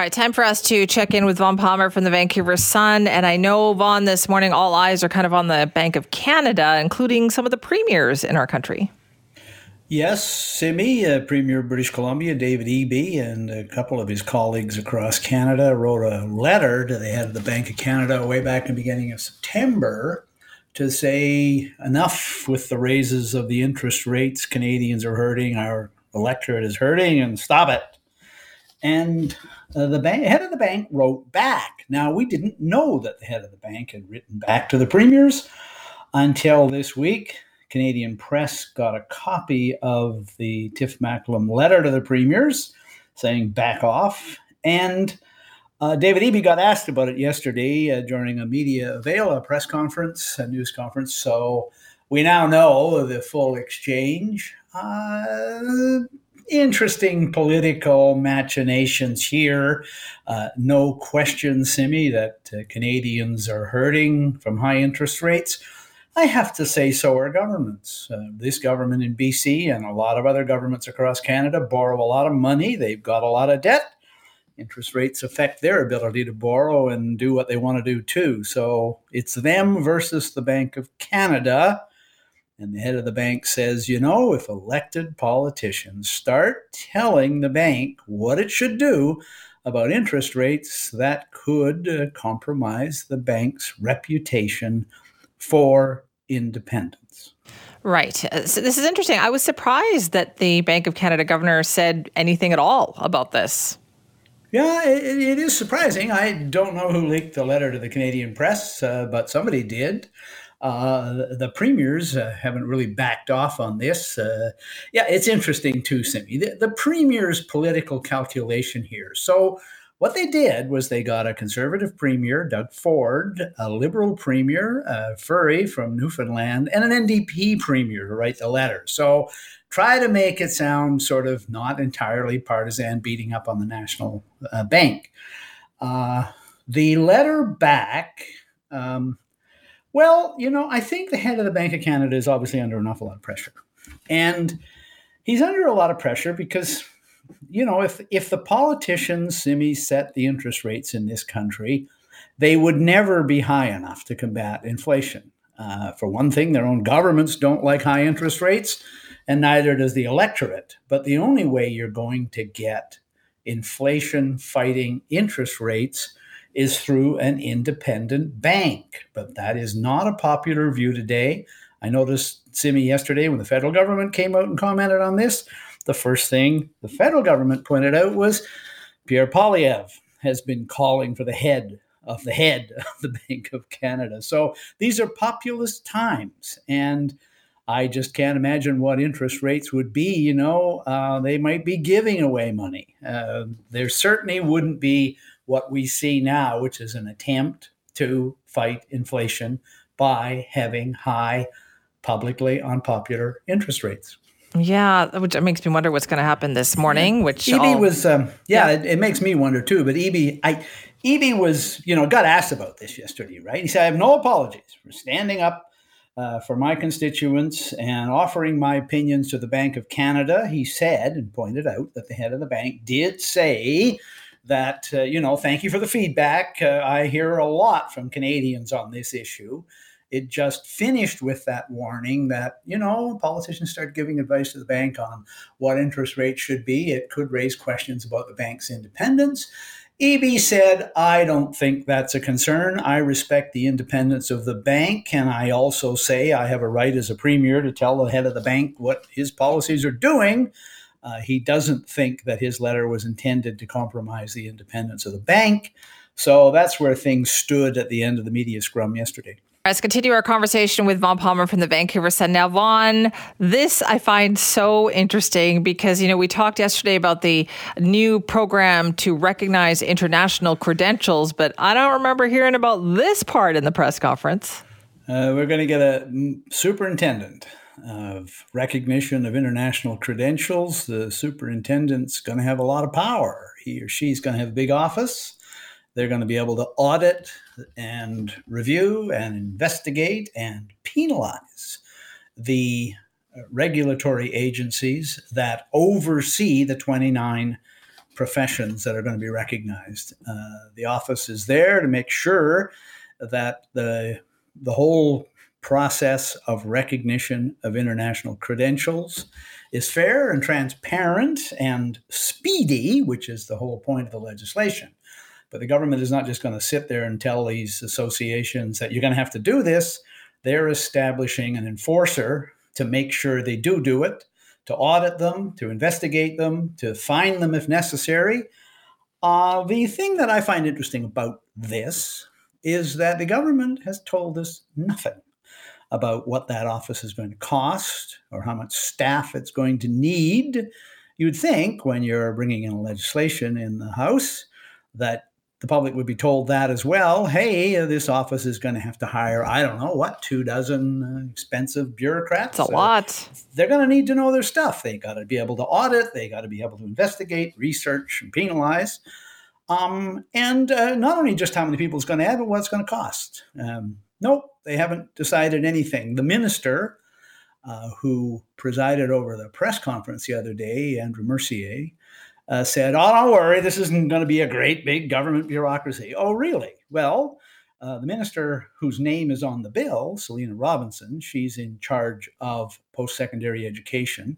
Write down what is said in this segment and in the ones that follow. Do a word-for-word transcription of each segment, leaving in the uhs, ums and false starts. All right, time for us to check in with Vaughn Palmer from the Vancouver Sun. And I know, Vaughn, this morning all eyes are kind of on the Bank of Canada, including some of the premiers in our country. Yes, Simi, uh, Premier of British Columbia, David Eby, and a couple of his colleagues across Canada wrote a letter to the head of the Bank of Canada way back in the beginning of September to say enough with the raises of the interest rates. Canadians are hurting, our electorate is hurting, and stop it. And uh, the bank, head of the bank wrote back. Now, we didn't know that the head of the bank had written back to the premiers until this week. Canadian Press got a copy of the Tiff Macklem letter to the premiers saying back off. And uh, David Eby got asked about it yesterday uh, during a media avail, a press conference, a news conference. So we now know the full exchange. Uh, interesting political machinations here. Uh, no question, Simi, that uh, Canadians are hurting from high interest rates. I have to say, so are governments. Uh, this government in B C and a lot of other governments across Canada borrow a lot of money. They've got a lot of debt. Interest rates affect their ability to borrow and do what they want to do too. So it's them versus the Bank of Canada. And the head of the bank says, you know, if elected politicians start telling the bank what it should do about interest rates, that could uh, compromise the bank's reputation for independence. Right. So this is interesting. I was surprised that the Bank of Canada governor said anything at all about this. Yeah, it, it is surprising. I don't know who leaked the letter to the Canadian Press, uh, but somebody did. Uh, the, the premiers uh, haven't really backed off on this. Uh, yeah, it's interesting too, Simi. The, the premier's political calculation here. So what they did was they got a Conservative premier, Doug Ford, a Liberal premier, uh, Furry from Newfoundland, and an N D P premier to write the letter. So try to make it sound sort of not entirely partisan, beating up on the National uh, Bank. Uh, the letter back, um, well, you know, I think the head of the Bank of Canada is obviously under an awful lot of pressure. And he's under a lot of pressure because, you know, if if the politicians, Simi, set the interest rates in this country, they would never be high enough to combat inflation. Uh, for one thing, their own governments don't like high interest rates, and neither does the electorate. But the only way you're going to get inflation fighting interest rates is through an independent bank. But that is not a popular view today. I noticed, Simi, yesterday when the federal government came out and commented on this, the first thing the federal government pointed out was Pierre Polyev has been calling for the head of the head of the Bank of Canada. So these are populist times, and I just can't imagine what interest rates would be. You know, uh, they might be giving away money. Uh, there certainly wouldn't be what we see now, which is an attempt to fight inflation by having high, publicly unpopular interest rates. Yeah, which makes me wonder what's going to happen this morning. Which Eby all... was, um, yeah, yeah. It, it makes me wonder too. But Eby, I, Eby was, you know, got asked about this yesterday, right? He said, "I have no apologies for standing up uh, for my constituents and offering my opinions to the Bank of Canada." He said and pointed out that the head of the bank did say that, uh, you know, thank you for the feedback. Uh, I hear a lot from Canadians on this issue. It just finished with that warning that, you know, politicians start giving advice to the bank on what interest rates should be. It could raise questions about the bank's independence. Eby said, I don't think that's a concern. I respect the independence of the bank. And I also say I have a right as a premier to tell the head of the bank what his policies are doing. Uh, he doesn't think that his letter was intended to compromise the independence of the bank. So that's where things stood at the end of the media scrum yesterday. Let's continue our conversation with Vaughn Palmer from the Vancouver Sun. Now, Vaughn, this I find so interesting because, you know, we talked yesterday about the new program to recognize international credentials, but I don't remember hearing about this part in the press conference. Uh, we're going to get a superintendent of recognition of international credentials. The superintendent's going to have a lot of power. He or she's going to have a big office. They're going to be able to audit and review and investigate and penalize the regulatory agencies that oversee the twenty-nine professions that are going to be recognized. Uh, the office is there to make sure that the the whole process of recognition of international credentials is fair and transparent and speedy, which is the whole point of the legislation. But the government is not just going to sit there and tell these associations that you're going to have to do this. They're establishing an enforcer to make sure they do do it, to audit them, to investigate them, to fine them if necessary. Uh, the thing that I find interesting about this is that the government has told us nothing about what that office is going to cost or how much staff it's going to need. You'd think when you're bringing in legislation in the House that the public would be told that as well. Hey, this office is going to have to hire, I don't know, what, two dozen expensive bureaucrats? That's a lot. They're going to need to know their stuff. They got to be able to audit. They got to be able to investigate, research, and penalize. Um, and uh, not only just how many people it's going to add, but what it's going to cost. Um, nope, they haven't decided anything. The minister uh, who presided over the press conference the other day, Andrew Mercier, Uh, said, oh, don't worry, this isn't going to be a great big government bureaucracy. Oh, really? Well, uh, the minister whose name is on the bill, Selena Robinson, she's in charge of post-secondary education.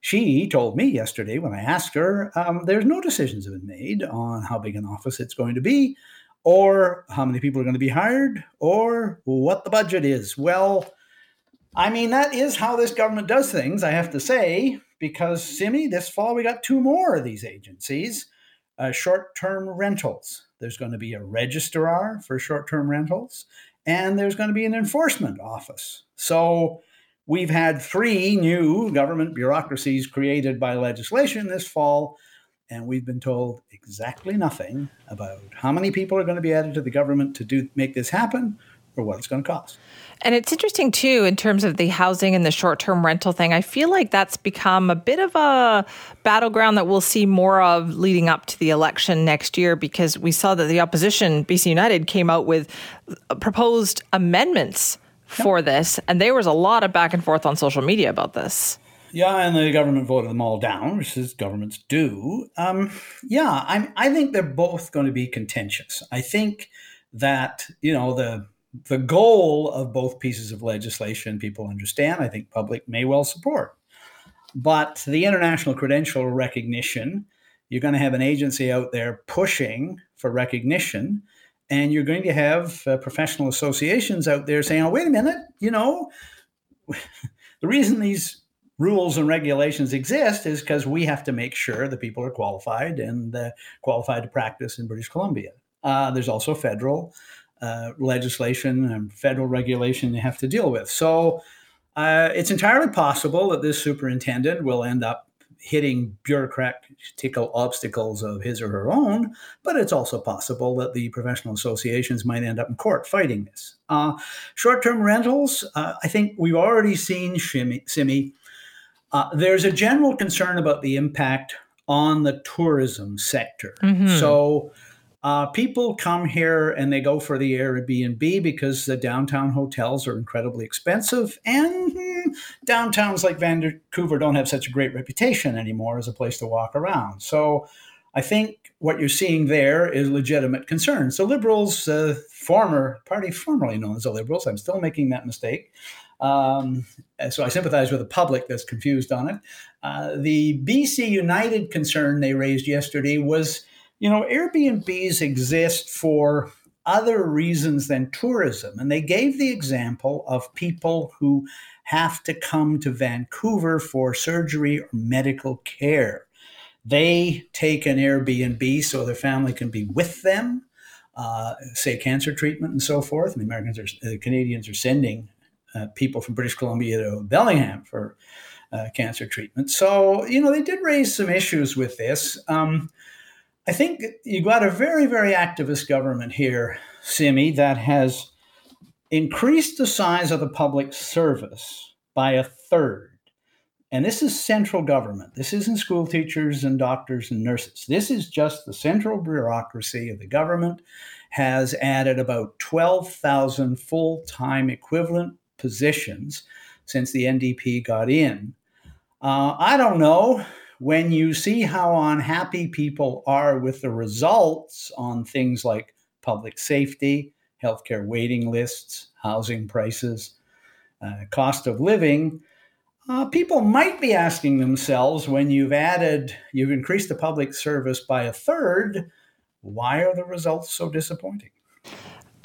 She told me yesterday when I asked her, um, there's no decisions have been made on how big an office it's going to be or how many people are going to be hired or what the budget is. Well, I mean, that is how this government does things, I have to say. Because, Simi, this fall we got two more of these agencies, uh, short-term rentals. There's going to be a registrar for short-term rentals, and there's going to be an enforcement office. So we've had three new government bureaucracies created by legislation this fall, and we've been told exactly nothing about how many people are going to be added to the government to do make this happen or what it's going to cost. And it's interesting, too, in terms of the housing and the short-term rental thing. I feel like that's become a bit of a battleground that we'll see more of leading up to the election next year, because we saw that the opposition, B C United, came out with proposed amendments for this. And there was a lot of back and forth on social media about this. Yeah, and the government voted them all down, which is governments do. Um, yeah, I'm, I think they're both going to be contentious. I think that, you know, the... The goal of both pieces of legislation, people understand, I think public may well support. But the international credential recognition, you're going to have an agency out there pushing for recognition, and you're going to have uh, professional associations out there saying, oh, wait a minute, you know, the reason these rules and regulations exist is because we have to make sure the people are qualified and uh, qualified to practice in British Columbia. Uh, there's also federal Uh, legislation and federal regulation they have to deal with. So uh, it's entirely possible that this superintendent will end up hitting bureaucratic obstacles of his or her own, but it's also possible that the professional associations might end up in court fighting this. Uh, short-term rentals, uh, I think we've already seen, Simi, Simi uh, there's a general concern about the impact on the tourism sector. Mm-hmm. So Uh, people come here and they go for the Airbnb because the downtown hotels are incredibly expensive, and hmm, downtowns like Vancouver don't have such a great reputation anymore as a place to walk around. So I think what you're seeing there is legitimate concern. So Liberals, uh, former party formerly known as the Liberals, I'm still making that mistake. Um, so I sympathize with the public that's confused on it. Uh, the B C United concern they raised yesterday was, you know, Airbnbs exist for other reasons than tourism. And they gave the example of people who have to come to Vancouver for surgery or medical care. They take an Airbnb so their family can be with them, uh, say cancer treatment and so forth. And the Americans are, the Canadians are sending uh, people from British Columbia to Bellingham for uh, cancer treatment. So, you know, they did raise some issues with this. Um, I think you've got a very, very activist government here, Simi, that has increased the size of the public service by a third. And this is central government. This isn't school teachers and doctors and nurses. This is just the central bureaucracy of the government has added about twelve thousand full-time equivalent positions since the N D P got in. Uh, I don't know when you see how unhappy people are with the results on things like public safety, healthcare waiting lists, housing prices, uh, cost of living, uh, people might be asking themselves, when you've added, you've increased the public service by a third, why are the results so disappointing?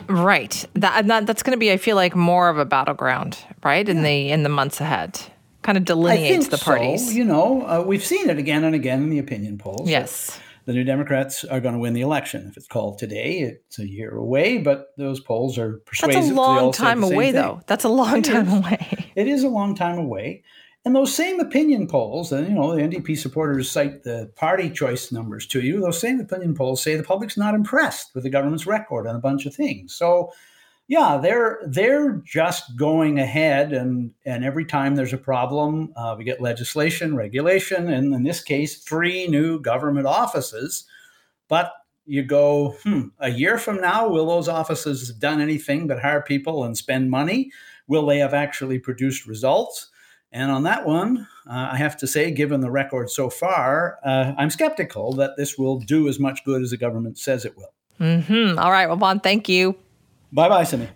Right. That, that that's going to be, I feel like, more of a battleground, right? In yeah. the in the months ahead, kind of delineates I think the parties. So, you know, uh, we've seen it again and again in the opinion polls. Yes. The New Democrats are going to win the election. If it's called today, it's a year away, but those polls are persuasive. That's a long time away, though. That's a long time away. It is a long time away. And those same opinion polls, and you know, the N D P supporters cite the party choice numbers to you, those same opinion polls say the public's not impressed with the government's record on a bunch of things. So, yeah, they're they're just going ahead, and, and every time there's a problem, uh, we get legislation, regulation, and in this case, three new government offices. But you go, hmm, a year from now, will those offices have done anything but hire people and spend money? Will they have actually produced results? And on that one, uh, I have to say, given the record so far, uh, I'm skeptical that this will do as much good as the government says it will. Mm-hmm. All right. Well, Vaughn, thank you. Bye-bye, Simi.